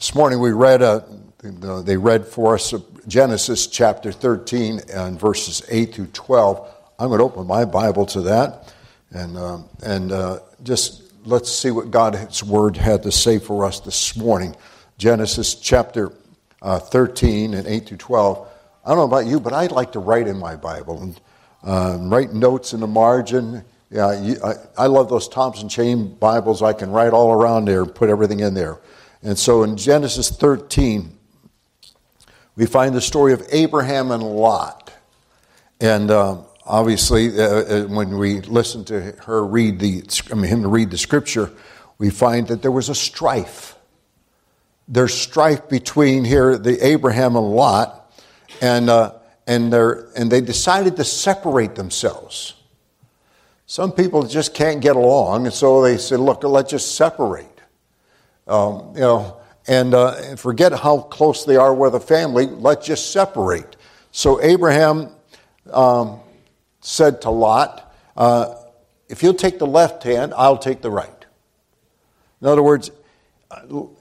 This morning we read, they read for us Genesis chapter 13 and verses 8 through 12. I'm going to open my Bible to that and just let's see what God's Word had to say for us this morning. Genesis chapter 13 and 8 through 12. I don't know about you, but I like to write in my Bible and write notes in the margin. Yeah, I love those Thompson Chain Bibles. I can write all around there and put everything in there. And so in Genesis 13, we find the story of Abraham and Lot. And obviously, when we listen to her read the scripture, we find that there was a strife. There's strife between here the Abraham and Lot, and they decided to separate themselves. Some people just can't get along, and so they said, "Look, let's just separate." And forget how close they are with a family. Let's just separate. So Abraham said to Lot, "If you'll take the left hand, I'll take the right." In other words,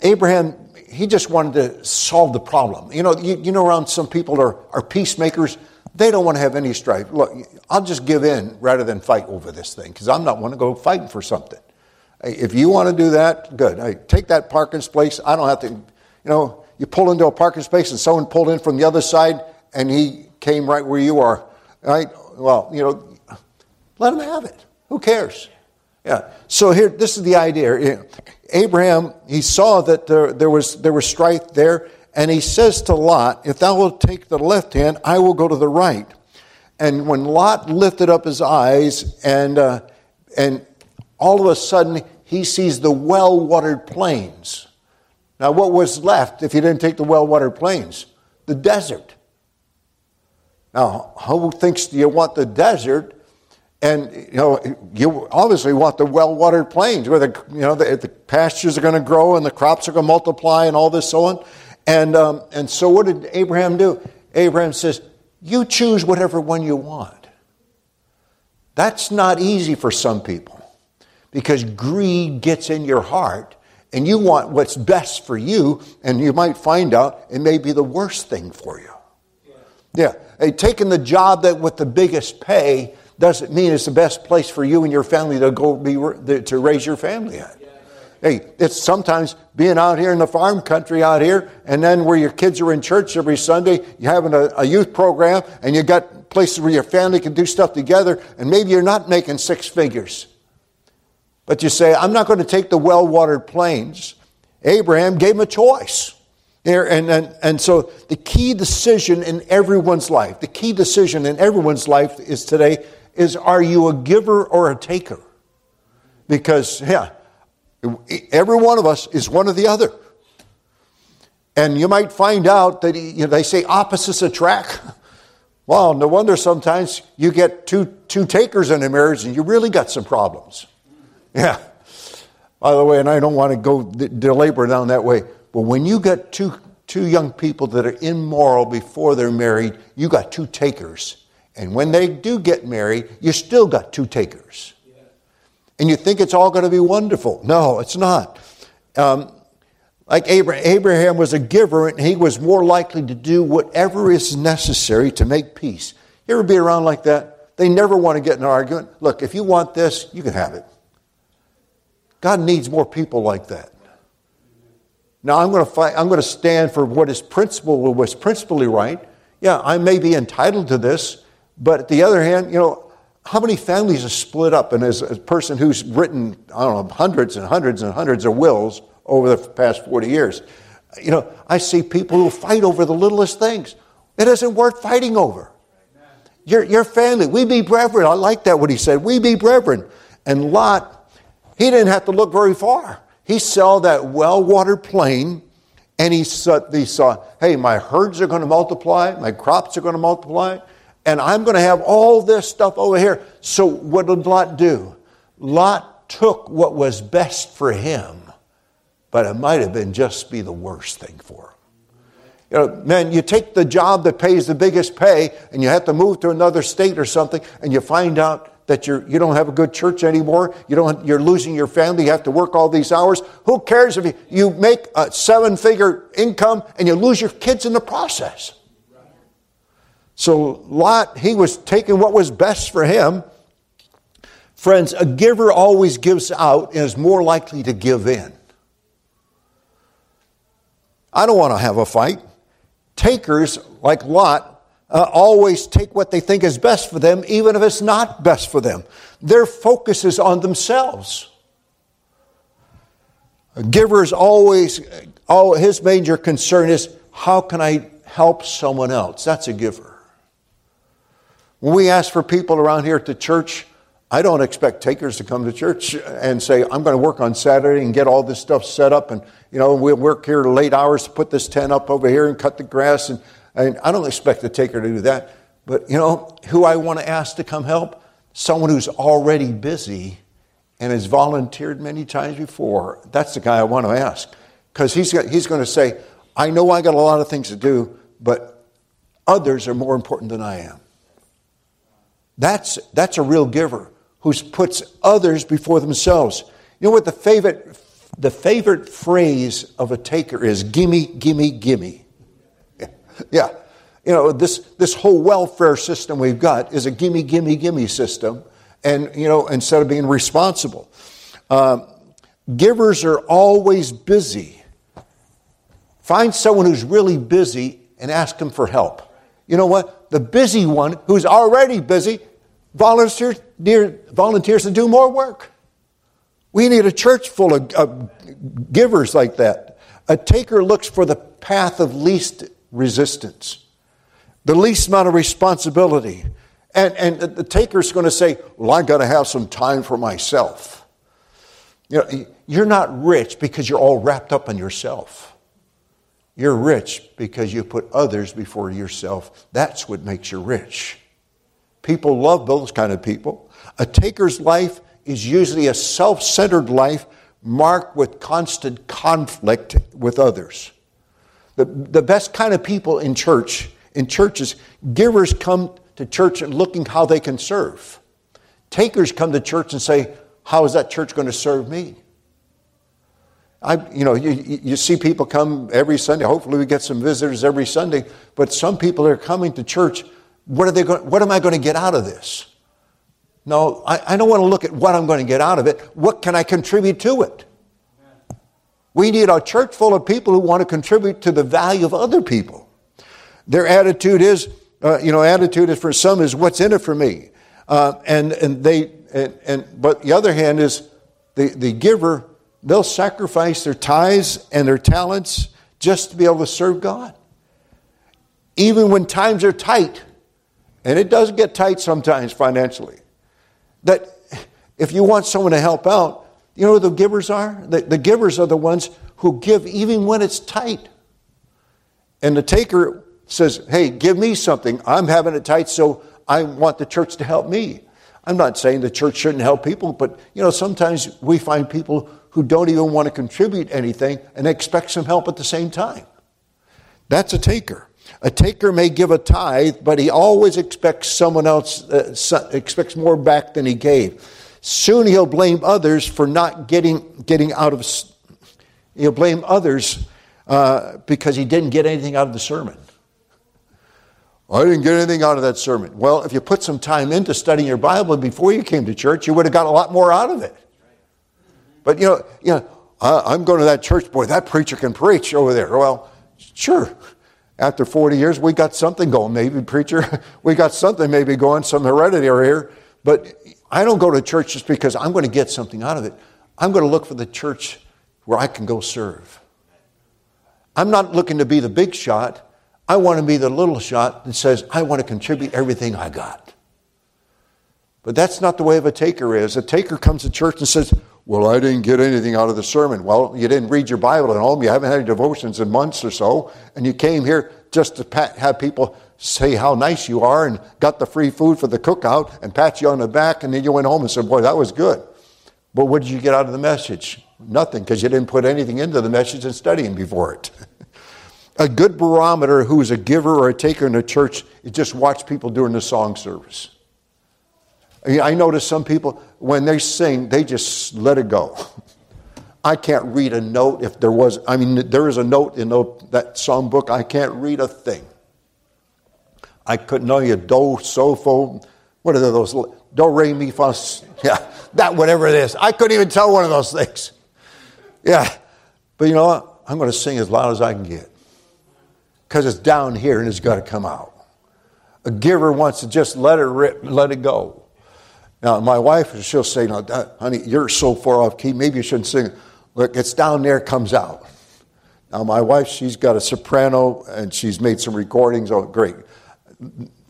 Abraham, he just wanted to solve the problem. You know, around some people are peacemakers. They don't want to have any strife. Look, I'll just give in rather than fight over this thing because I'm not one to go fighting for something. If you want to do that, good. I take that parking space. I don't have to, you pull into a parking space and someone pulled in from the other side and he came right where you are. Right? Well, let him have it. Who cares? Yeah. So here, this is the idea. Abraham, he saw that there was strife there and he says to Lot, "If thou wilt take the left hand, I will go to the right." And when Lot lifted up his eyes and all of a sudden, he sees the well-watered plains. Now, what was left if he didn't take the well-watered plains? The desert. Now, who thinks do you want the desert? And, you obviously want the well-watered plains where the pastures are going to grow and the crops are going to multiply and all this so on. And so what did Abraham do? Abraham says, "You choose whatever one you want." That's not easy for some people. Because greed gets in your heart and you want what's best for you, and you might find out it may be the worst thing for you. Yeah. Taking the job that with the biggest pay doesn't mean it's the best place for you and your family to to raise your family at. Yeah. Hey, it's sometimes being out here in the farm country out here, and then where your kids are in church every Sunday, you're having a youth program, and you got places where your family can do stuff together, and maybe you're not making six figures. But you say, "I'm not going to take the well-watered plains." Abraham gave him a choice. And so the key decision in everyone's life, is today is, are you a giver or a taker? Because, every one of us is one or the other. And you might find out that they say opposites attract. Well, no wonder sometimes you get two takers in a marriage and you really got some problems. Yeah. By the way, and I don't want to go delabor down that way, but when you got two young people that are immoral before they're married, you got two takers. And when they do get married, you still got two takers. Yeah. And you think it's all going to be wonderful. No, it's not. Like Abraham was a giver, and he was more likely to do whatever is necessary to make peace. You ever be around like that? They never want to get in an argument. Look, if you want this, you can have it. God needs more people like that. Now I'm going to stand for what is principle, what's principally right. Yeah, I may be entitled to this, but at the other hand, how many families are split up? And as a person who's written, I don't know, hundreds and hundreds and hundreds of wills over the past 40 years, I see people who fight over the littlest things. It isn't worth fighting over. Your family, we be brethren. I like that what he said. We be brethren. And Lot, he didn't have to look very far. He saw that well-watered plain, and he saw, hey, my herds are going to multiply, my crops are going to multiply, and I'm going to have all this stuff over here. So what did Lot do? Lot took what was best for him, but it might have been just the worst thing for him. Man, you take the job that pays the biggest pay, and you have to move to another state or something, and you find out that you don't have a good church anymore. You're losing your family. You have to work all these hours. Who cares if you make a seven-figure income and you lose your kids in the process? So Lot, he was taking what was best for him. Friends, a giver always gives out and is more likely to give in. I don't want to have a fight. Takers, like Lot, always take what they think is best for them, even if it's not best for them. Their focus is on themselves. A giver's always, his major concern is, how can I help someone else? That's a giver. When we ask for people around here at the church, I don't expect takers to come to church and say, I'm going to work on Saturday and get all this stuff set up. And, we'll work here late hours to put this tent up over here and cut the grass. And I don't expect the taker to do that. But, who I want to ask to come help? Someone who's already busy and has volunteered many times before. That's the guy I want to ask. Because he's going to say, I know I got a lot of things to do, but others are more important than I am. That's a real giver, who puts others before themselves. You know what the favorite phrase of a taker is? Gimme, gimme, gimme. Yeah. This whole welfare system we've got is a gimme, gimme, gimme system. And, instead of being responsible. Givers are always busy. Find someone who's really busy and ask them for help. You know what? The busy one, who's already busy, volunteers to do more work. We need a church full of givers like that. A taker looks for the path of least resistance, the least amount of responsibility. And the taker's going to say, well, I've got to have some time for myself. You're not rich because you're all wrapped up in yourself. You're rich because you put others before yourself. That's what makes you rich. People love those kind of people. A taker's life is usually a self-centered life marked with constant conflict with others. The best kind of people in churches, givers come to church and looking how they can serve. Takers come to church and say, how is that church going to serve me? You see people come every Sunday. Hopefully we get some visitors every Sunday. But some people are coming to church. What am I going to get out of this? No, I don't want to look at what I'm going to get out of it. What can I contribute to it? We need a church full of people who want to contribute to the value of other people. Their attitude is, for some is, what's in it for me? But the other hand is the giver. They'll sacrifice their tithes and their talents just to be able to serve God. Even when times are tight, and it does get tight sometimes financially, that if you want someone to help out, you know who the givers are? The givers are the ones who give even when it's tight. And the taker says, hey, give me something. I'm having it tight, so I want the church to help me. I'm not saying the church shouldn't help people, but, sometimes we find people who don't even want to contribute anything and expect some help at the same time. That's a taker. A taker may give a tithe, but he always expects someone else, expects more back than he gave. Soon he'll blame others for not getting out of, he'll blame others because he didn't get anything out of the sermon. I didn't get anything out of that sermon. Well, if you put some time into studying your Bible before you came to church, you would have got a lot more out of it. But, I'm going to that church. Boy, that preacher can preach over there. Well, sure. After 40 years, we got something going, maybe, preacher. We got something maybe going, some hereditary here. But I don't go to church just because I'm going to get something out of it. I'm going to look for the church where I can go serve. I'm not looking to be the big shot. I want to be the little shot that says, I want to contribute everything I got. But that's not the way of a taker is. A taker comes to church and says, well, I didn't get anything out of the sermon. Well, you didn't read your Bible at home. You haven't had any devotions in months or so. And you came here just to have people say how nice you are and got the free food for the cookout and pat you on the back. And then you went home and said, boy, that was good. But what did you get out of the message? Nothing, because you didn't put anything into the message and studying before it. A good barometer who is a giver or a taker in a church is just watch people during the song service. I notice some people, when they sing, they just let it go. I can't read a note if there was, I mean, there is a note in that song book. I can't read a thing. I couldn't know you, do, so, fo, what are those, do, re, mi, fa, yeah, that, whatever it is. I couldn't even tell one of those things. Yeah, but you know what? I'm going to sing as loud as I can get because it's down here and it's got to come out. A giver wants to just let it rip, let it go. Now, my wife, she'll say, "No, honey, you're so far off key. Maybe you shouldn't sing. Look, it's down there, comes out." Now, my wife, she's got a soprano, and she's made some recordings. Oh, great!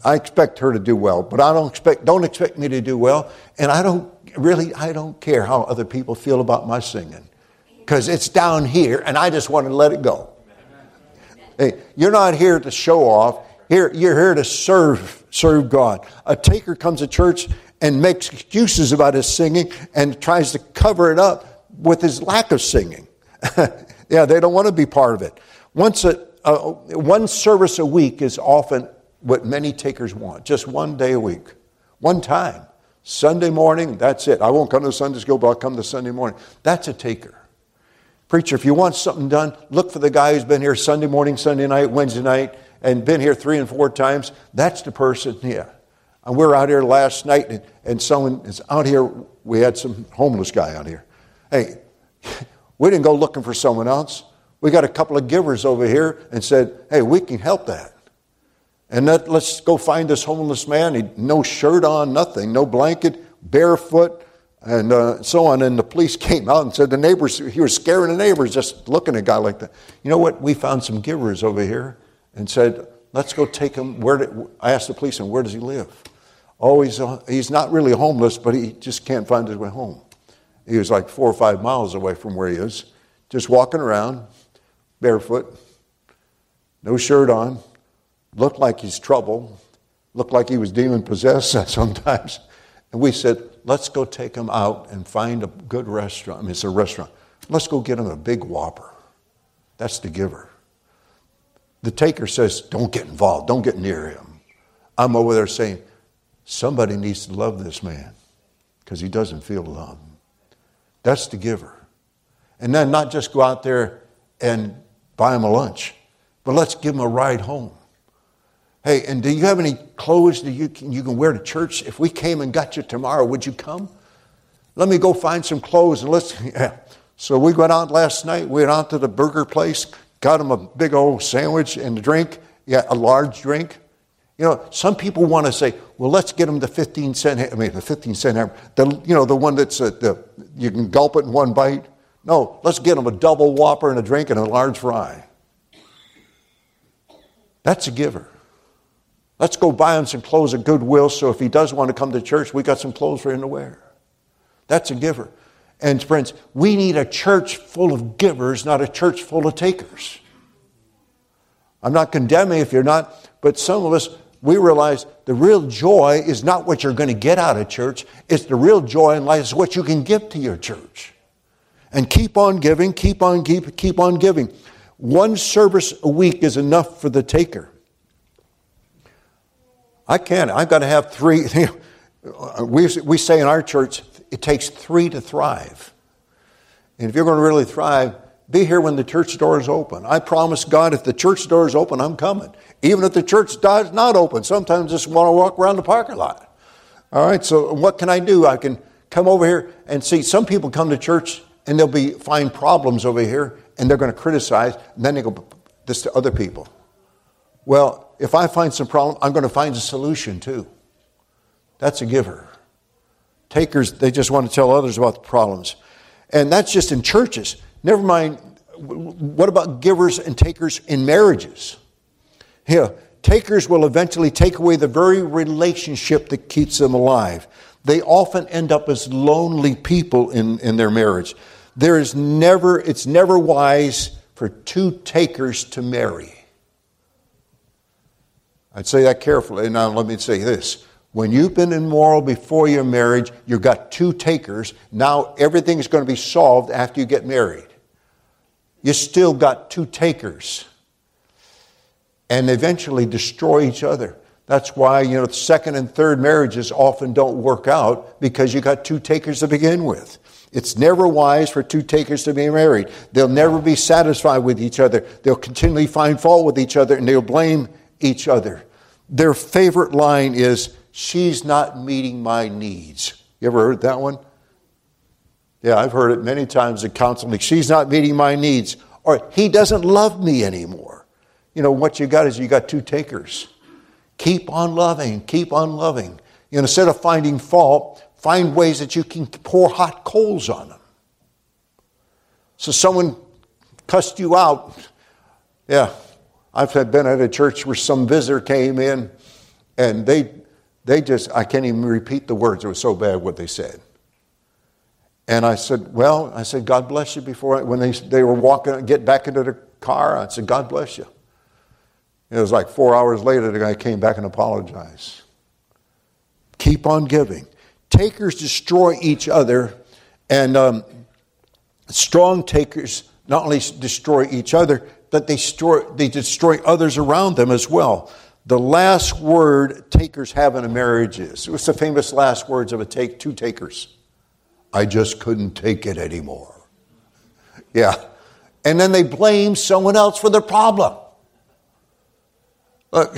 I expect her to do well, but I don't expect me to do well, and I don't care how other people feel about my singing, because it's down here, and I just want to let it go. Hey, you're not here to show off. Here, you're here to serve God. A taker comes to church and makes excuses about his singing and tries to cover it up with his lack of singing. Yeah, they don't want to be part of it. One service a week is often what many takers want, just one day a week, one time. Sunday morning, that's it. I won't come to Sunday school, but I'll come to Sunday morning. That's a taker. Preacher, if you want something done, look for the guy who's been here Sunday morning, Sunday night, Wednesday night, and been here 3 and 4 times. That's the person, yeah. And we were out here last night, and someone is out here. We had some homeless guy out here. Hey, we didn't go looking for someone else. We got a couple of givers over here and said, "Hey, we can help that. And let's go find this homeless man. He no shirt on, nothing, no blanket, barefoot, and so on." And the police came out and said the neighbors. He was scaring the neighbors just looking at a guy like that. You know what? We found some givers over here and said, "Let's go take him." I asked the policeman, "Where does he live?" "Oh, he's not really homeless, but he just can't find his way home. He was like 4 or 5 miles away from where he is, just walking around, barefoot, no shirt on, looked like he's trouble, looked like he was demon-possessed sometimes." And we said, "Let's go take him out and find a good restaurant." I mean, it's a restaurant. "Let's go get him a big Whopper." That's the giver. The taker says, "Don't get involved. Don't get near him." I'm over there saying, "Somebody needs to love this man because he doesn't feel loved." That's the giver. And then not just go out there and buy him a lunch, but let's give him a ride home. "Hey, and do you have any clothes that you can wear to church? If we came and got you tomorrow, would you come? Let me go find some clothes." And yeah. So we went out last night. We went out to the burger place, got him a big old sandwich and a drink. Yeah, a large drink. You know, some people want to say, "Well, let's get them the 15-cent. I mean, the 15-cent hamburger. The one that's you can gulp it in one bite." No, let's get them a double Whopper and a drink and a large fry. That's a giver. Let's go buy him some clothes at Goodwill, so if he does want to come to church, we got some clothes for him to wear. That's a giver. And friends, we need a church full of givers, not a church full of takers. I'm not condemning if you're not, but some of us, we realize the real joy is not what you're going to get out of church. It's the real joy in life is what you can give to your church. And keep on giving, keep on giving. One service a week is enough for the taker. I've got to have 3. We say in our church, it takes 3 to thrive. And if you're going to really thrive, be here when the church door is open. I promise God, if the church door is open, I'm coming. Even if the church door is not open, sometimes I just want to walk around the parking lot. All right, so what can I do? I can come over here and see. Some people come to church and they'll find problems over here and they're going to criticize. And then they go this to other people. Well, if I find some problem, I'm going to find a solution too. That's a giver. Takers, they just want to tell others about the problems. And that's just in churches. Never mind, what about givers and takers in marriages? Yeah, takers will eventually take away the very relationship that keeps them alive. They often end up as lonely people in their marriage. It's never wise for 2 takers to marry. I'd say that carefully. Now let me say this. When you've been immoral before your marriage, you've got 2 takers. Now everything's going to be solved after you get married. You still got 2 takers. And eventually destroy each other. That's why, the second and third marriages often don't work out, because you got two takers to begin with. It's never wise for two takers to be married. They'll never be satisfied with each other. They'll continually find fault with each other, and they'll blame each other. Their favorite line is, "She's not meeting my needs." You ever heard that one? Yeah, I've heard it many times in counseling. "She's not meeting my needs," or "He doesn't love me anymore." What you got is you got two takers. Keep on loving, keep on loving. Instead of finding fault, find ways that you can pour hot coals on them. So someone cussed you out. Yeah, I've been at a church where some visitor came in, and they just, I can't even repeat the words. It was so bad what they said. And I said, God bless you before. When they were walking, get back into the car, I said, God bless you. It was like 4 hours later, the guy came back and apologized. Keep on giving. Takers destroy each other, and strong takers not only destroy each other, but they destroy others around them as well. The last word takers have in a marriage is, it was the famous last words of two takers. "I just couldn't take it anymore." Yeah. And then they blame someone else for their problem. Look,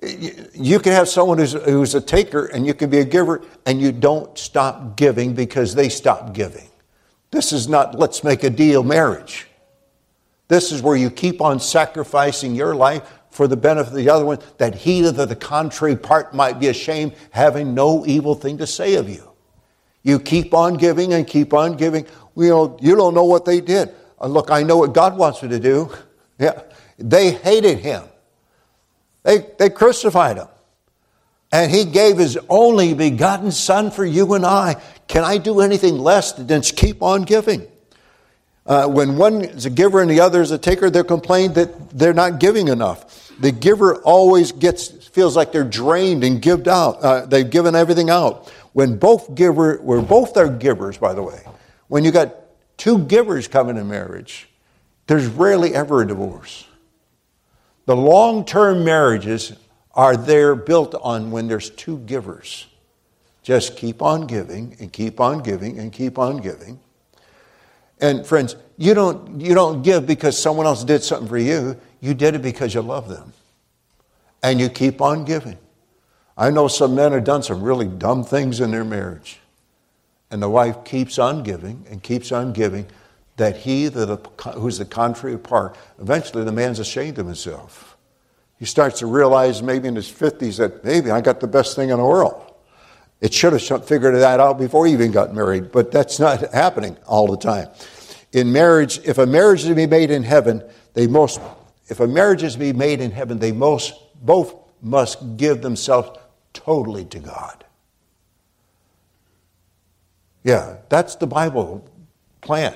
you can have someone who's a taker, and you can be a giver, and you don't stop giving because they stop giving. This is not let's make a deal marriage. This is where you keep on sacrificing your life for the benefit of the other one, that he of the contrary part might be ashamed, having no evil thing to say of you. You keep on giving and keep on giving. You don't know what they did. Look, I know what God wants me to do. Yeah, they hated him. They crucified him. And he gave his only begotten son for you and I. Can I do anything less than just keep on giving? When one is a giver and the other is a taker, they'll complain that they're not giving enough. The giver always feels like they're drained and they've given everything out. When both are givers, by the way, when you got two givers coming in marriage, there's rarely ever a divorce. The long-term marriages are built on when there's two givers. Just keep on giving and keep on giving and keep on giving. And friends, you don't give because someone else did something for you. You did it because you love them. And you keep on giving. I know some men have done some really dumb things in their marriage. And the wife keeps on giving and keeps on giving, that who's the contrary part, eventually the man's ashamed of himself. He starts to realize maybe in his 50s that maybe I got the best thing in the world. It should have figured that out before he even got married, but that's not happening all the time. In marriage, if a marriage is to be made in heaven, both must give themselves totally to God. Yeah, that's the Bible plan.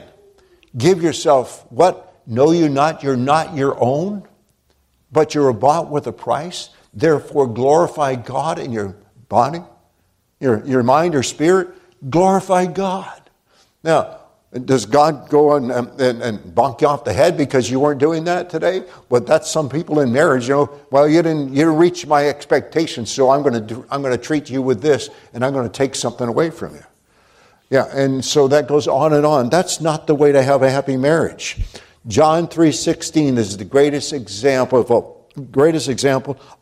Give yourself what? Know you not, you're not your own, but you're bought with a price. Therefore, glorify God in your body, your mind, your spirit. Glorify God. Now, does God go on and bonk you off the head because you weren't doing that today? Well, that's some people in marriage. You didn't reach my expectations, so I'm going to treat you with this, and I'm going to take something away from you. Yeah, and so that goes on and on. That's not the way to have a happy marriage. John 3:16 is the greatest example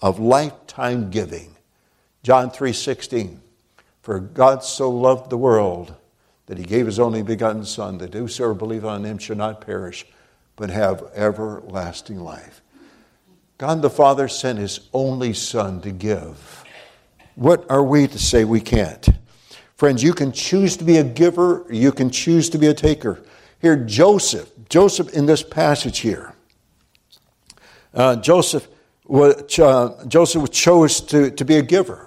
of lifetime giving. John 3:16, "For God so loved the world that he gave his only begotten Son, that whosoever believeth on him should not perish, but have everlasting life." God the Father sent his only Son to give. What are we to say we can't? Friends, you can choose to be a giver, you can choose to be a taker. Here, Joseph in this passage here, Joseph chose to be a giver.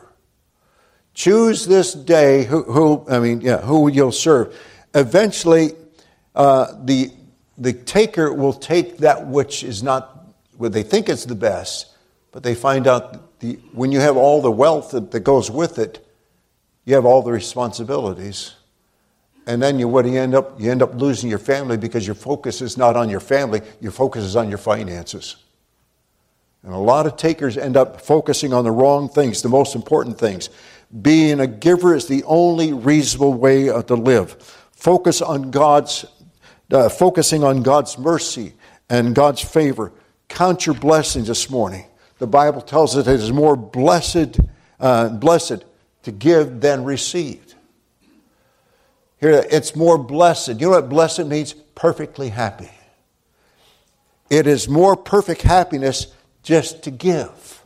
Choose this day who you'll serve. Eventually, the taker will take that which is not what they think is the best, but they find out when you have all the wealth that goes with it, you have all the responsibilities, and then you end up losing your family because your focus is not on your family. Your focus is on your finances. And a lot of takers end up focusing on the wrong things, the most important things. Being a giver is the only reasonable way to live. Focusing on God's mercy and God's favor. Count your blessings this morning. The Bible tells us it is more blessed to give than received. Here, it's more blessed. You know what blessed means? Perfectly happy. It is more perfect happiness just to give.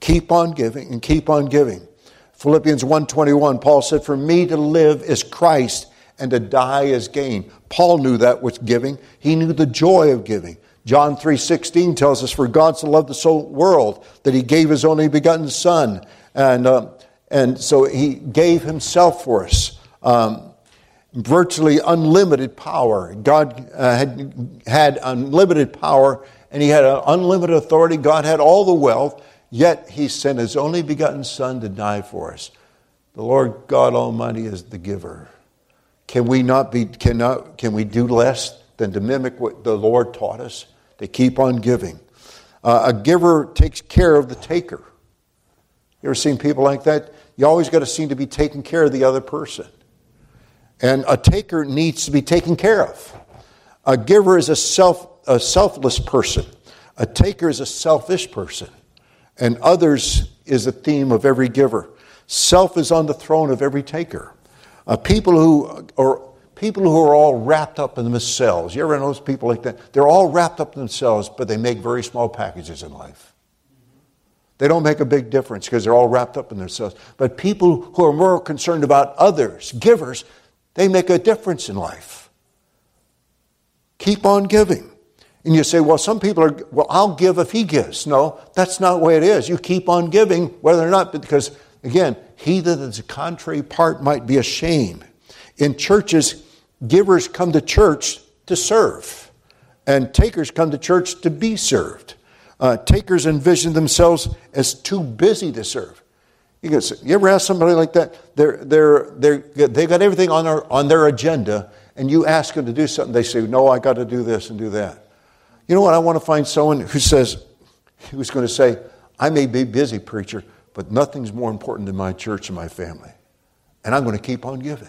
Keep on giving and keep on giving. Philippians 1:21, Paul said, "For me to live is Christ and to die is gain." Paul knew that with giving. He knew the joy of giving. John 3:16 tells us, "For God so loved the world that he gave his only begotten Son." And so he gave himself for us. Virtually unlimited power. God had unlimited power and he had unlimited authority. God had all the wealth, yet he sent his only begotten Son to die for us. The Lord God Almighty is the giver. Can we do less than to mimic what the Lord taught us? To keep on giving. A giver takes care of the taker. You ever seen people like that? You always got to seem to be taking care of the other person. And a taker needs to be taken care of. A giver is a selfless person. A taker is a selfish person. And others is the theme of every giver. Self is on the throne of every taker. People who are all wrapped up in themselves. You ever know those people like that? They're all wrapped up in themselves, but they make very small packages in life. They don't make a big difference because they're all wrapped up in themselves. But people who are more concerned about others, givers, they make a difference in life. Keep on giving. And you say, well, some people are, well, I'll give if he gives. No, that's not the way it is. You keep on giving whether or not, because, again, he that is a contrary part might be ashamed. In churches, givers come to church to serve, and takers come to church to be served. Takers envision themselves as too busy to serve. You ever ask somebody like that? They've got everything on their agenda, and you ask them to do something. They say, "No, I got to do this and do that." You know what? I want to find someone who's going to say, "I may be busy, preacher, but nothing's more important than my church and my family, and I'm going to keep on giving."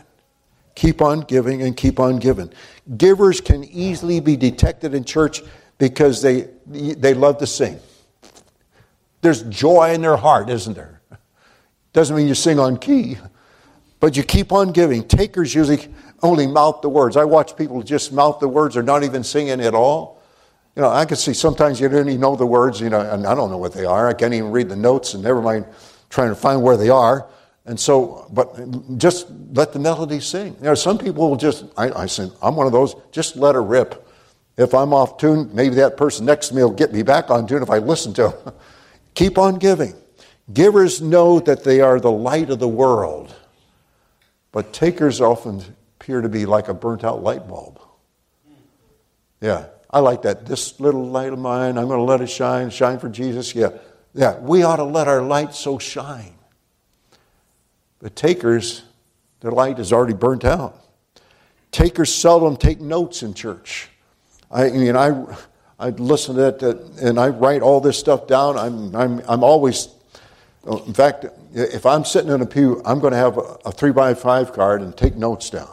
Keep on giving and keep on giving. Givers can easily be detected in church because they love to sing. There's joy in their heart, isn't there? Doesn't mean you sing on key, but you keep on giving. Takers usually only mouth the words. I watch people just mouth the words or not even singing at all. You know, I can see sometimes you don't even know the words, you know, and I don't know what they are. I can't even read the notes and never mind trying to find where they are. And so, but just let the melody sing. You know, some people will just, I sing, I'm one of those, just let her rip. If I'm off tune, maybe that person next to me will get me back on tune if I listen to them. Keep on giving. Givers know that they are the light of the world. But takers often appear to be like a burnt out light bulb. Yeah, I like that. This little light of mine, I'm going to let it shine for Jesus. Yeah, we ought to let our light so shine. But takers, their light is already burnt out. Takers seldom take notes in church. I listen to that, and I write all this stuff down. I'm always, in fact, if I'm sitting in a pew, I'm going to have a 3x5 card and take notes down,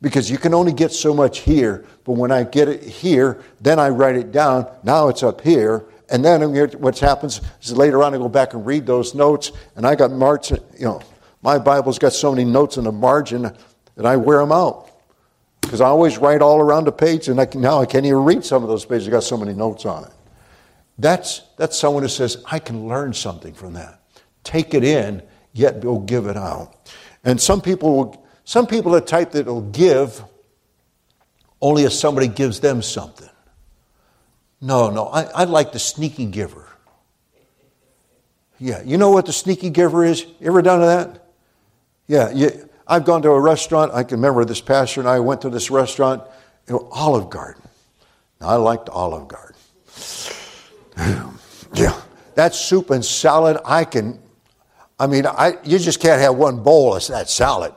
because you can only get so much here. But when I get it here, then I write it down. Now it's up here. And then what happens is later on I go back and read those notes, and I got marks, you know, my Bible's got so many notes in the margin that I wear them out because I always write all around the page, and now I can't even read some of those pages. I got so many notes on it. That's someone who says, I can learn something from that. Take it in, yet go give it out. And some people are the type that will give only if somebody gives them something. No, I like the sneaky giver. Yeah, you know what the sneaky giver is? You ever done that? Yeah, I've gone to a restaurant. I can remember this pastor and I went to this restaurant, you know, Olive Garden. Now, I liked Olive Garden. Yeah, that soup and salad, you just can't have one bowl of that salad.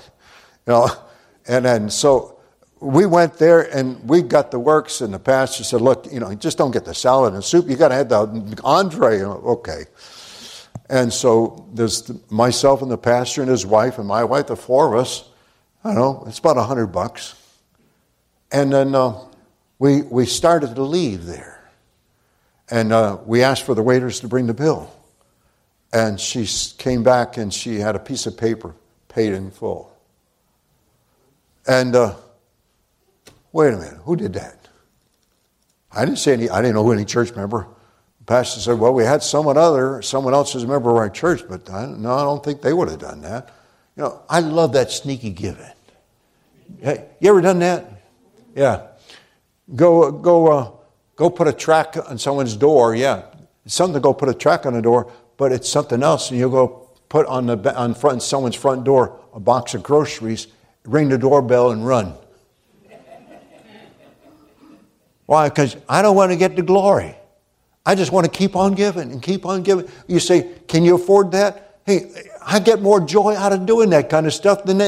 You know, and then so we went there and we got the works, and the pastor said, look, you know, just don't get the salad and soup. You got to have the entree. Okay. And so there's myself and the pastor and his wife and my wife, the four of us. I don't know, it's about $100. And then we started to leave there. And we asked for the waiters to bring the bill. And she came back and she had a piece of paper, paid in full. And wait a minute, who did that? I didn't know any church member. The pastor said, well, we had someone else who's a member of our church, but I don't think they would have done that. You know, I love that sneaky giving. Hey, you ever done that? Yeah. Go put a track on someone's door. Yeah. It's something to go put a track on a door, but it's something else. And you go put on someone's front door a box of groceries, ring the doorbell and run. Why? Because I don't want to get the glory. I just want to keep on giving and keep on giving. You say, can you afford that? Hey, I get more joy out of doing that kind of stuff than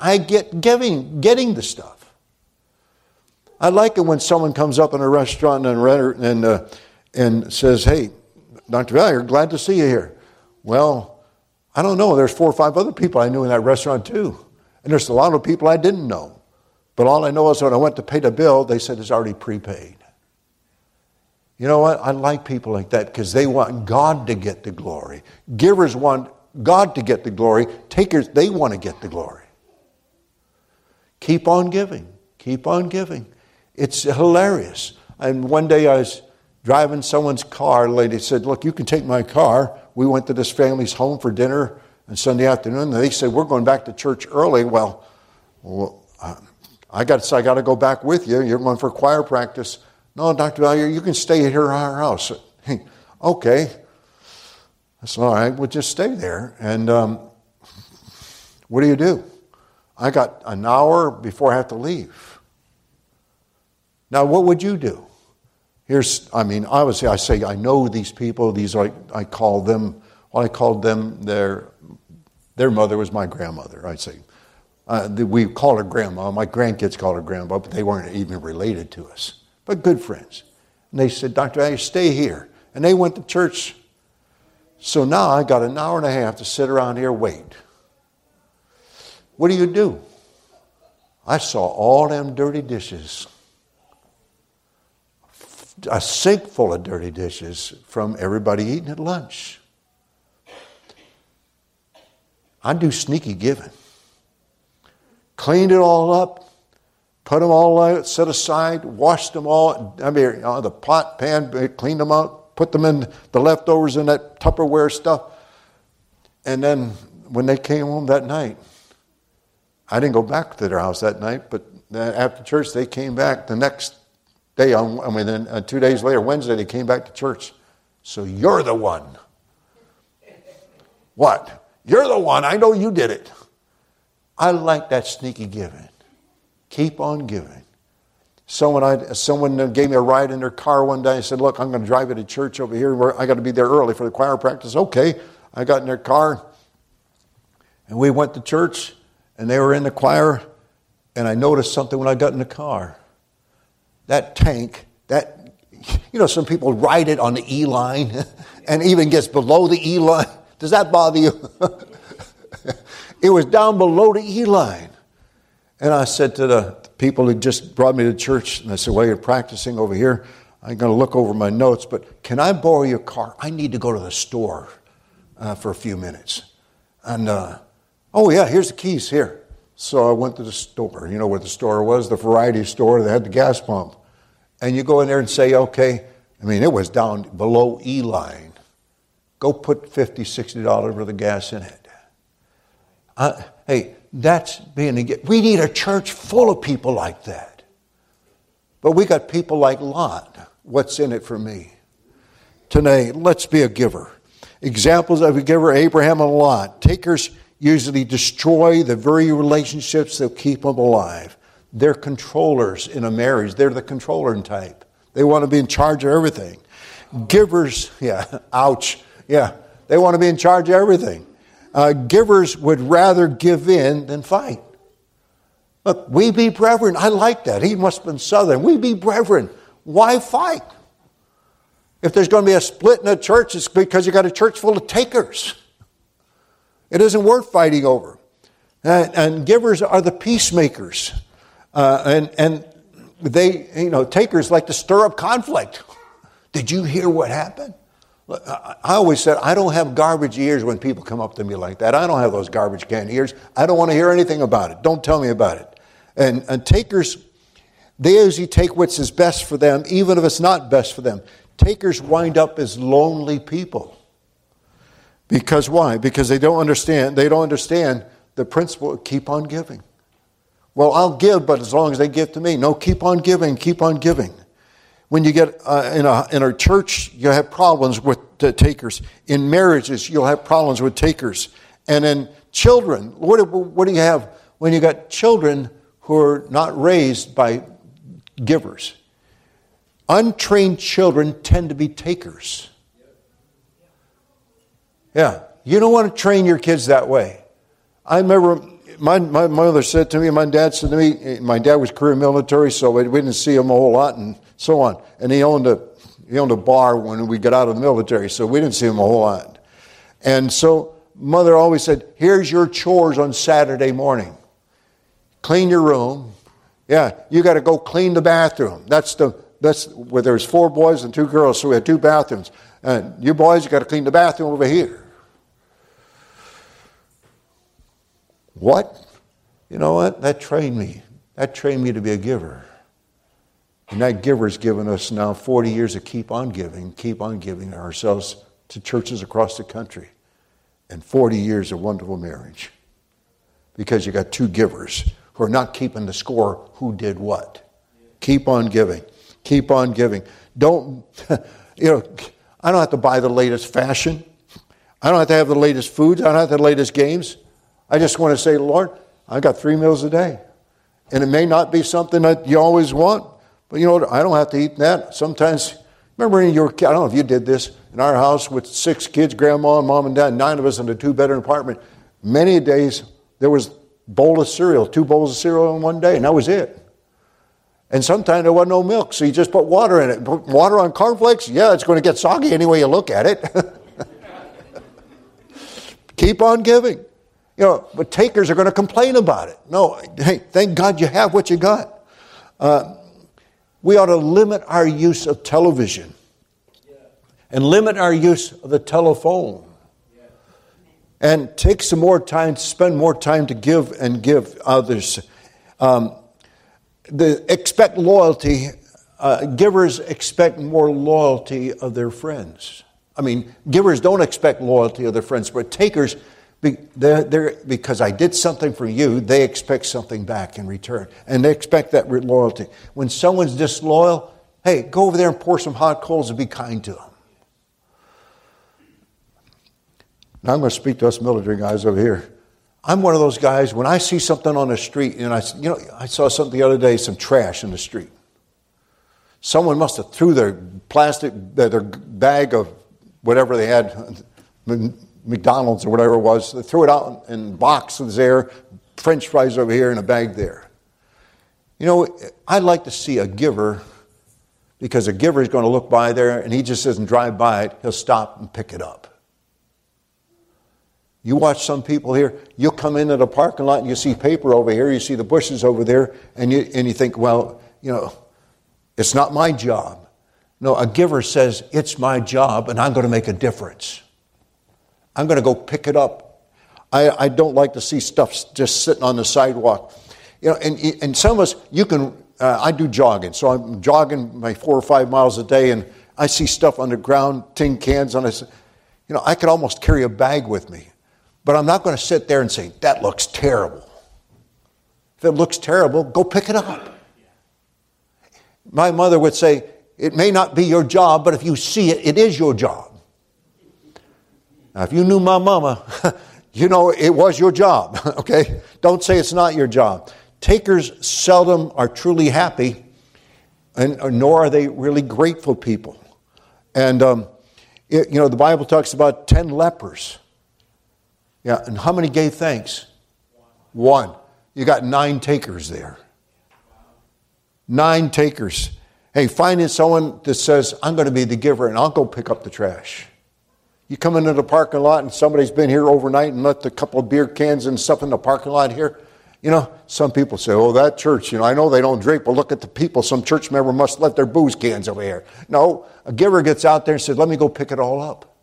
I get getting the stuff. I like it when someone comes up in a restaurant and says, hey, Dr. Valier, glad to see you here. Well, I don't know. There's 4 or 5 other people I knew in that restaurant too. And there's a lot of people I didn't know. But all I know is when I went to pay the bill, they said it's already prepaid. You know what? I like people like that because they want God to get the glory. Givers want God to get the glory. Takers, they want to get the glory. Keep on giving. Keep on giving. It's hilarious. And one day I was driving someone's car. A lady said, look, you can take my car. We went to this family's home for dinner on Sunday afternoon. And they said, we're going back to church early. Well, I got to go back with you. You're going for choir practice. No, Dr. Valier, you can stay here at our house. Okay. That's all right. We'll just stay there. And what do? I got an hour before I have to leave. Now, what would you do? Obviously, I say I know these people. Their mother was my grandmother. I say we call her grandma. My grandkids call her grandma, but they weren't even related to us. But good friends. And they said, Dr. Valier, stay here. And they went to church. So now I got an hour and a half to sit around here wait. What do? I saw all them dirty dishes. A sink full of dirty dishes from everybody eating at lunch. I do sneaky giving. Cleaned it all up, put them all out, set aside, washed them all. The pot, pan, cleaned them out, put them in the leftovers in that Tupperware stuff. And then when they came home that night, I didn't go back to their house that night, but after church, they came back the next day. 2 days later, Wednesday, they came back to church. So you're the one. What? You're the one. I know you did it. I like that sneaky giving. Keep on giving. Someone gave me a ride in their car one day. I said, look, I'm going to drive you to church over here. I got to be there early for the choir practice. Okay. I got in their car, and we went to church. And they were in the choir, and I noticed something when I got in the car. That tank, some people ride it on the E-line and even gets below the E-line. Does that bother you? It was down below the E-line. And I said to the people who just brought me to church, and I said, well, you're practicing over here. I'm going to look over my notes, but can I borrow your car? I need to go to the store for a few minutes. And oh, yeah, here's the keys here. So I went to the store. You know where the store was, the variety store that had the gas pump. And you go in there and say, okay, it was down below E-line. Go put $50, $60 worth of gas in it. That's being a gift. We need a church full of people like that. But we got people like Lot. What's in it for me? Today, let's be a giver. Examples of a giver, Abraham and Lot. Takers usually destroy the very relationships that keep them alive. They're controllers in a marriage. They're the controller type. They want to be in charge of everything. Givers, they want to be in charge of everything. Givers would rather give in than fight. Look, we be brethren. I like that. He must have been Southern. We be brethren. Why fight? If there's going to be a split in a church, it's because you got a church full of takers. It isn't worth fighting over. And givers are the peacemakers. And they, you know, takers like to stir up conflict. Did you hear what happened? I always said, I don't have garbage ears when people come up to me like that. I don't have those garbage can ears. I don't want to hear anything about it. Don't tell me about it. And takers, they usually take what's is best for them, even if it's not best for them. Takers wind up as lonely people. Because why? Because they don't understand the principle of keep on giving. Well, I'll give, but as long as they give to me. No, keep on giving, keep on giving. When you get in a church, you'll have problems with takers. In marriages, you'll have problems with takers. And in children, what do you have when you got children who are not raised by givers? Untrained children tend to be takers. Yeah, you don't want to train your kids that way. I remember my mother said to me, my dad said to me, my dad was career military, so we didn't see him a whole lot, and so on. And he owned a bar when we got out of the military, so we didn't see him a whole lot. And so mother always said, here's your chores on Saturday morning. Clean your room. Yeah, you got to go clean the bathroom. That's where there's 4 boys and 2 girls, so we had 2 bathrooms. And you boys, you got to clean the bathroom over here. What? You know what? That trained me. That trained me to be a giver. And that giver's given us now 40 years of keep on giving ourselves to churches across the country. And 40 years of wonderful marriage. Because you got 2 givers who are not keeping the score who did what. Keep on giving. Keep on giving. Don't, I don't have to buy the latest fashion. I don't have to have the latest foods. I don't have the latest games. I just want to say, Lord, I got 3 meals a day. And it may not be something that you always want, but you know, I don't have to eat that. Sometimes, remember in your, I don't know if you did this, in our house with 6 kids, grandma and mom and dad, 9 of us in a 2-bedroom apartment, many days there was bowl of cereal, 2 bowls of cereal in one day, and that was it. And sometimes there wasn't no milk, so you just put water in it. Put water on cornflakes? Yeah, it's going to get soggy any way you look at it. Keep on giving. You know, but takers are going to complain about it. No, hey, thank God you have what you got. We ought to limit our use of television and limit our use of the telephone and take some more time, spend more time to give and give others. Expect loyalty. Givers expect more loyalty of their friends. I mean, givers don't expect loyalty of their friends, but takers, because I did something for you, they expect something back in return. And they expect that loyalty. When someone's disloyal, hey, go over there and pour some hot coals and be kind to them. Now I'm going to speak to us military guys over here. I'm one of those guys, when I see something on the street, and I saw something the other day, some trash in the street. Someone must have threw their their bag of whatever they had, McDonald's or whatever it was. They threw it out in boxes there, French fries over here and a bag there. You know, I'd like to see a giver, because a giver is going to look by there and he just doesn't drive by it. He'll stop and pick it up. You watch some people here, you'll come into the parking lot and you see paper over here, you see the bushes over there, and you think, well, you know, it's not my job. No, a giver says, it's my job and I'm going to make a difference. I'm going to go pick it up. I don't like to see stuff just sitting on the sidewalk. You know, and some of us, you can, I do jogging, so I'm jogging my 4 or 5 miles a day and I see stuff underground, tin cans on this. You know, I could almost carry a bag with me. But I'm not going to sit there and say, that looks terrible. If it looks terrible, go pick it up. My mother would say, it may not be your job, but if you see it, it is your job. Now, if you knew my mama, you know it was your job, okay? Don't say it's not your job. Takers seldom are truly happy, and nor are they really grateful people. And, the Bible talks about 10 lepers. Yeah, and how many gave thanks? One. you got 9 takers there. 9 takers. Hey, finding someone that says, I'm going to be the giver and I'll go pick up the trash. You come into the parking lot and somebody's been here overnight and left a couple of beer cans and stuff in the parking lot here. You know, some people say, oh, that church, you know, I know they don't drink, but look at the people. Some church member must let their booze cans over here. No, a giver gets out there and says, let me go pick it all up.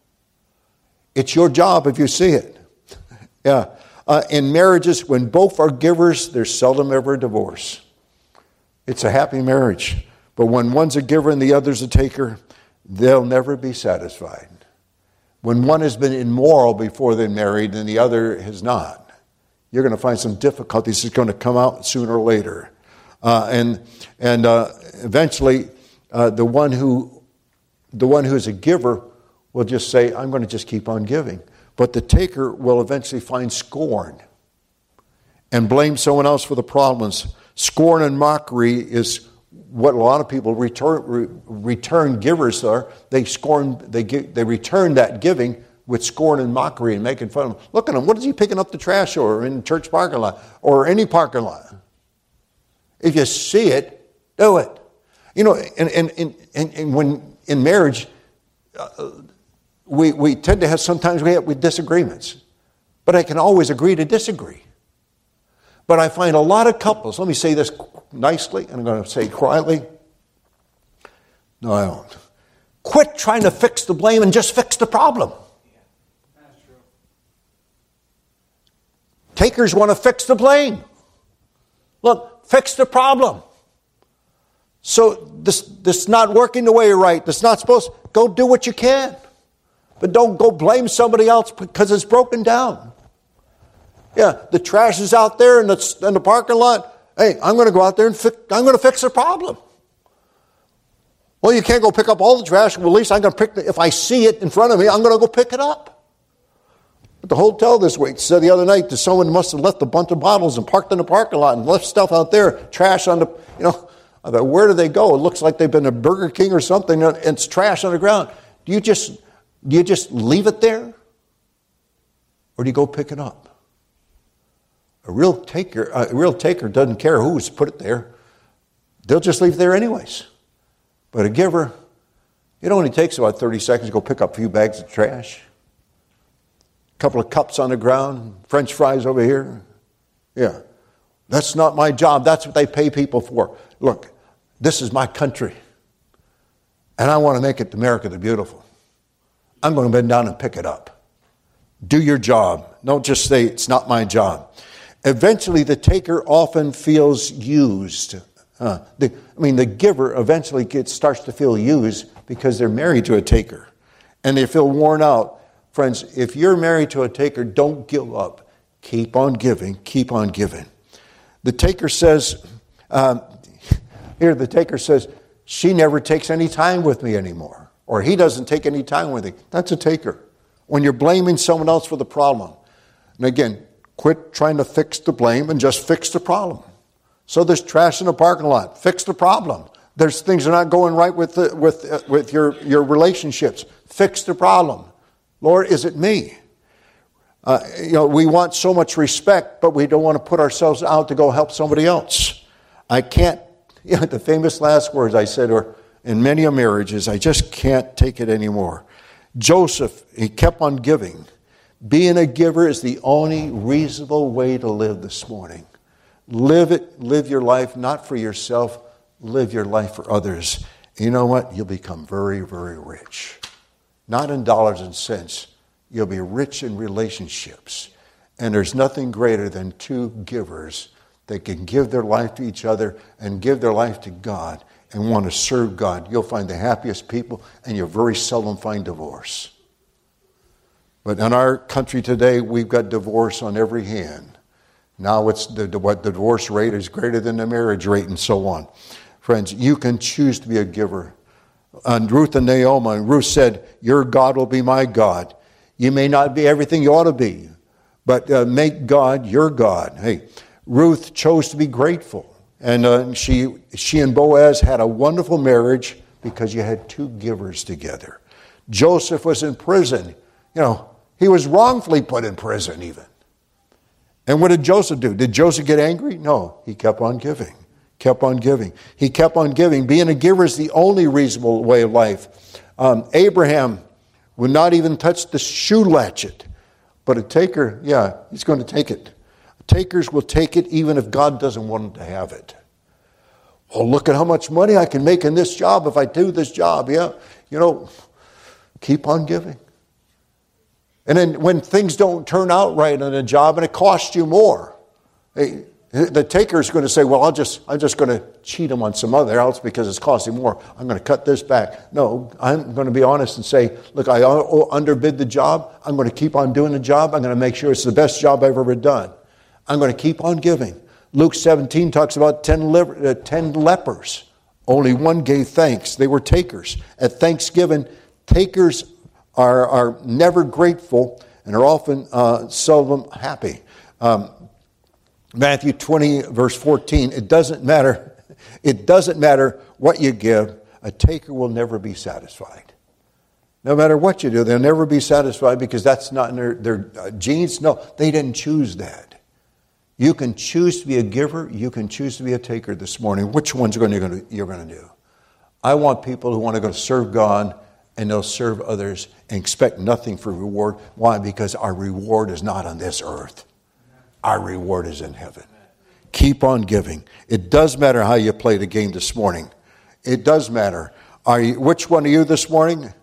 It's your job if you see it. Yeah. In marriages, when both are givers, there's seldom ever a divorce. It's a happy marriage. But when one's a giver and the other's a taker, they'll never be satisfied. When one has been immoral before they're married and the other has not, you're going to find some difficulties that's going to come out sooner or later. And eventually, the one who is a giver will just say, I'm going to just keep on giving. But the taker will eventually find scorn and blame someone else for the problems. Scorn and mockery is what a lot of people return givers are. They return that giving with scorn and mockery and making fun of them. Look at him. What is he picking up the trash or in the church parking lot or any parking lot? If you see it, do it. You know, and when in marriage, we tend to have sometimes we have disagreements, but I can always agree to disagree. But I find a lot of couples, let me say this nicely, and I'm going to say quietly, no, I don't. Quit trying to fix the blame and just fix the problem. Yeah, that's true. Takers want to fix the blame. Look, fix the problem. So this not working the way you're right. This not supposed to, go do what you can. But don't go blame somebody else because it's broken down. Yeah, the trash is out there in the parking lot. Hey, I'm going to go out there and I'm going to fix the problem. Well, you can't go pick up all the trash. Well, at least I'm going to if I see it in front of me, I'm going to go pick it up. But the hotel this week said the other night that someone must have left a bunch of bottles and parked in the parking lot and left stuff out there, trash on the, you know. I thought, where do they go? It looks like they've been to Burger King or something and it's trash on the ground. Do you just leave it there? Or do you go pick it up? A real taker doesn't care who's put it there. They'll just leave it there anyways. But a giver, it only takes about 30 seconds to go pick up a few bags of trash. A couple of cups on the ground, French fries over here. Yeah, that's not my job. That's what they pay people for. Look, this is my country. And I want to make it America the Beautiful. I'm going to bend down and pick it up. Do your job. Don't just say, it's not my job. Eventually, the taker often feels used. The giver eventually starts to feel used because they're married to a taker. And they feel worn out. Friends, if you're married to a taker, don't give up. Keep on giving. Keep on giving. The taker says, she never takes any time with me anymore. Or he doesn't take any time with me. That's a taker. When you're blaming someone else for the problem. And again, quit trying to fix the blame and just fix the problem. So there's trash in the parking lot. Fix the problem. There's things that are not going right with your relationships. Fix the problem. Lord, is it me? We want so much respect, but we don't want to put ourselves out to go help somebody else. I can't. You know, the famous last words I said were in many marriages, I just can't take it anymore. Joseph, he kept on giving. Being a giver is the only reasonable way to live this morning. Live it. Live your life, not for yourself. Live your life for others. And you know what? You'll become very, very rich. Not in dollars and cents. You'll be rich in relationships. And there's nothing greater than two givers that can give their life to each other and give their life to God and want to serve God. You'll find the happiest people, and you'll very seldom find divorce. But in our country today, we've got divorce on every hand. Now it's the divorce rate is greater than the marriage rate and so on. Friends, you can choose to be a giver. And Ruth and Naomi, Ruth said, your God will be my God. You may not be everything you ought to be, but make God your God. Hey, Ruth chose to be grateful. And she and Boaz had a wonderful marriage because you had two givers together. Joseph was in prison. You know, he was wrongfully put in prison even. And what did Joseph do? Did Joseph get angry? No, he kept on giving. Kept on giving. He kept on giving. Being a giver is the only reasonable way of life. Abraham would not even touch the shoe latchet. But a taker, yeah, he's going to take it. Takers will take it even if God doesn't want them to have it. Well, look at how much money I can make in this job if I do this job. Yeah, you know, keep on giving. And then when things don't turn out right on a job and it costs you more, the taker is going to say, well, I'm just going to cheat him on some other else because it's costing more. I'm going to cut this back. No, I'm going to be honest and say, look, I underbid the job. I'm going to keep on doing the job. I'm going to make sure it's the best job I've ever done. I'm going to keep on giving. Luke 17 talks about 10 lepers. Only one gave thanks. They were takers. At Thanksgiving, takers are never grateful and are often seldom happy. Matthew 20, verse 14, it doesn't matter what you give, a taker will never be satisfied. No matter what you do, they'll never be satisfied because that's not in their genes. No, they didn't choose that. You can choose to be a giver, you can choose to be a taker this morning. Which one's you're going to do? I want people who want to go serve God and they'll serve others and expect nothing for reward. Why? Because our reward is not on this earth. Our reward is in heaven. Keep on giving. It does matter how you play the game this morning. It does matter. Which one are you this morning?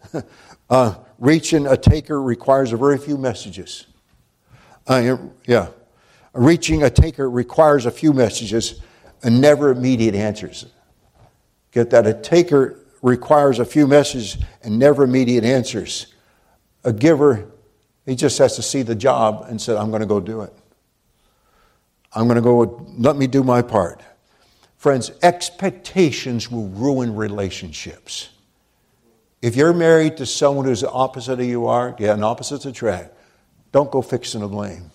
Reaching a taker requires a very few messages. Reaching a taker requires a few messages and never immediate answers. Get that? A taker requires a few messages and never immediate answers. A giver, he just has to see the job and say, I'm going to go do it. I'm going to go, let me do my part. Friends, expectations will ruin relationships. If you're married to someone who's the opposite of you are, yeah, and opposites attract, don't go fixing the blame.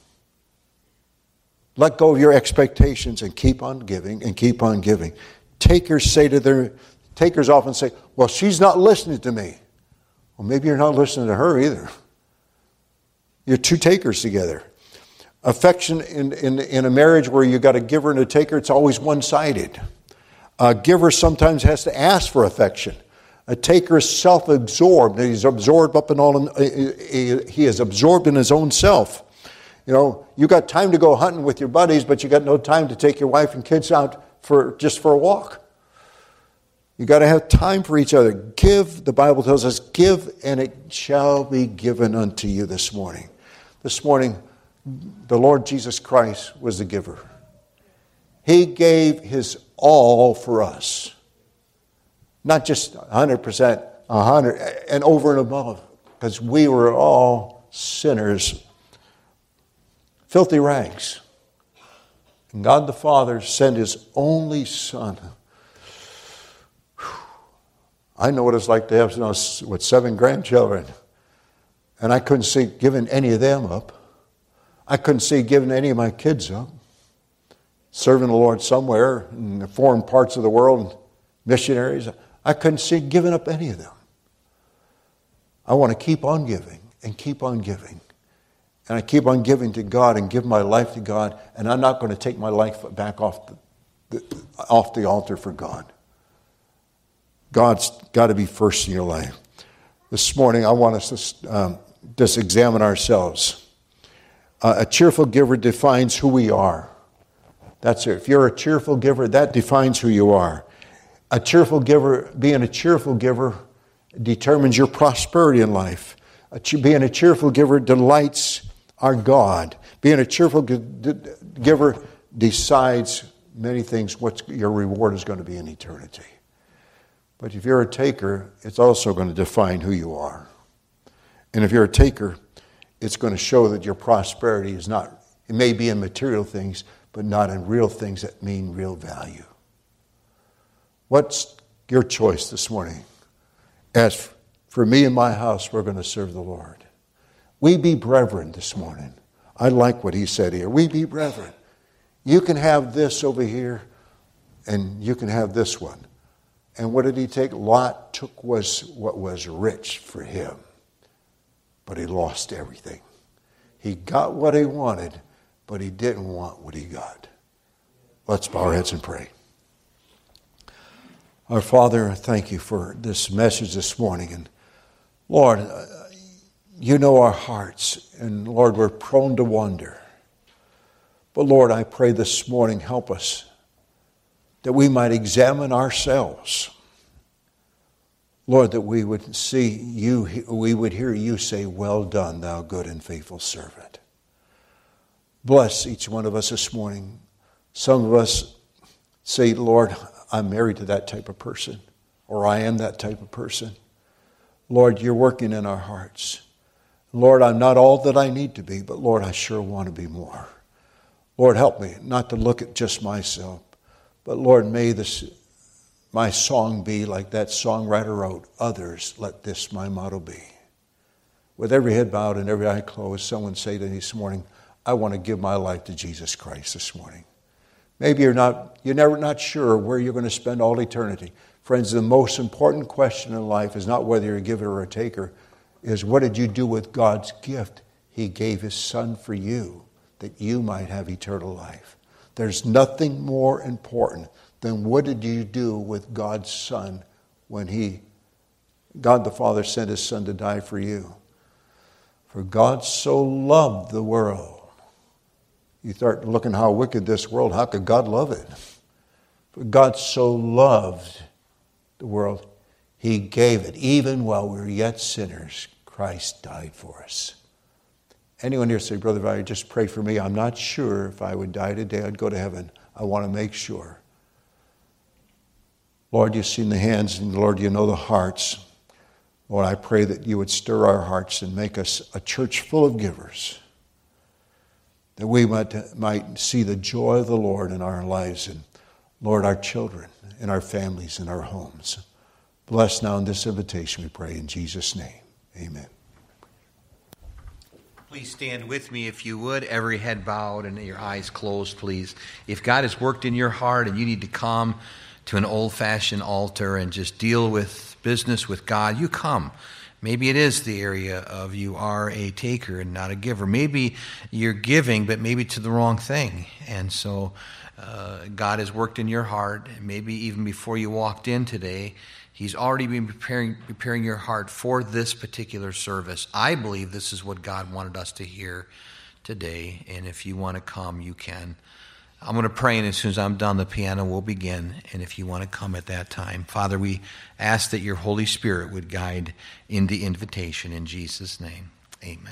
Let go of your expectations and keep on giving and keep on giving. Takers often say, well, she's not listening to me. Well, maybe you're not listening to her either. You're two takers together. Affection in a marriage where you got a giver and a taker, it's always one-sided. A giver sometimes has to ask for affection. A taker is self-absorbed. He is absorbed in his own self. You know, you got time to go hunting with your buddies, but you got no time to take your wife and kids out for a walk. You got to have time for each other. Give, the Bible tells us, give and it shall be given unto you this morning. This morning, the Lord Jesus Christ was the giver. He gave his all for us. Not just 100%, 100, and over and above. Because we were all sinners. Filthy rags. And God the Father sent his only Son. I know what it's like to have, you know, 7 grandchildren. And I couldn't see giving any of them up. I couldn't see giving any of my kids up. Serving the Lord somewhere in the foreign parts of the world, missionaries, I couldn't see giving up any of them. I want to keep on giving and keep on giving. And I keep on giving to God and give my life to God, and I'm not going to take my life back off the altar for God. God's got to be first in your life. This morning, I want us to just examine ourselves. A cheerful giver defines who we are. That's it. If you're a cheerful giver, that defines who you are. A cheerful giver, being a cheerful giver determines your prosperity in life. Being a cheerful giver delights our God. Being a cheerful giver decides many things what your reward is going to be in eternity. But if you're a taker, it's also going to define who you are. And if you're a taker, it's going to show that your prosperity is not, it may be in material things, but not in real things that mean real value. What's your choice this morning? As for me and my house, we're going to serve the Lord. We be brethren this morning. I like what he said here. We be brethren. You can have this over here, and you can have this one. And what did he take? Lot took what was rich for him. But he lost everything. He got what he wanted, but he didn't want what he got. Let's bow our heads and pray. Our Father, thank you for this message this morning. And Lord, you know our hearts. And Lord, we're prone to wonder. But Lord, I pray this morning, help us that we might examine ourselves. Lord, that we would see you, we would hear you say, well done, thou good and faithful servant. Bless each one of us this morning. Some of us say, Lord, I'm married to that type of person, or I am that type of person. Lord, you're working in our hearts. Lord, I'm not all that I need to be, but Lord, I sure want to be more. Lord, help me not to look at just myself, but Lord, may this my song be like that songwriter wrote, others, let this my motto be. With every head bowed and every eye closed, someone say to me this morning, I want to give my life to Jesus Christ this morning. Maybe you're not sure where you're going to spend all eternity. Friends, the most important question in life is not whether you're a giver or a taker, is what did you do with God's gift? He gave his son for you, that you might have eternal life. There's nothing more important than what did you do with God's son when God the Father sent his son to die for you. For God so loved the world. You start looking how wicked this world, how could God love it? But God so loved the world, he gave it. Even while we were yet sinners, Christ died for us. Anyone here say, Brother Valerie, just pray for me. I'm not sure if I would die today, I'd go to heaven. I want to make sure. Lord, you've seen the hands, and Lord, you know the hearts. Lord, I pray that you would stir our hearts and make us a church full of givers, that we might see the joy of the Lord in our lives and, Lord, our children, in our families, in our homes. Bless now in this invitation, we pray in Jesus' name. Amen. Please stand with me if you would, every head bowed and your eyes closed, please. If God has worked in your heart and you need to come to an old-fashioned altar and just deal with business with God, you come. Maybe it is the area of you are a taker and not a giver. Maybe you're giving, but maybe to the wrong thing. And so God has worked in your heart. Maybe even before you walked in today, he's already been preparing your heart for this particular service. I believe this is what God wanted us to hear today. And if you want to come, you can. I'm going to pray, and as soon as I'm done, the piano will begin. And if you want to come at that time, Father, we ask that your Holy Spirit would guide in the invitation. In Jesus' name, amen.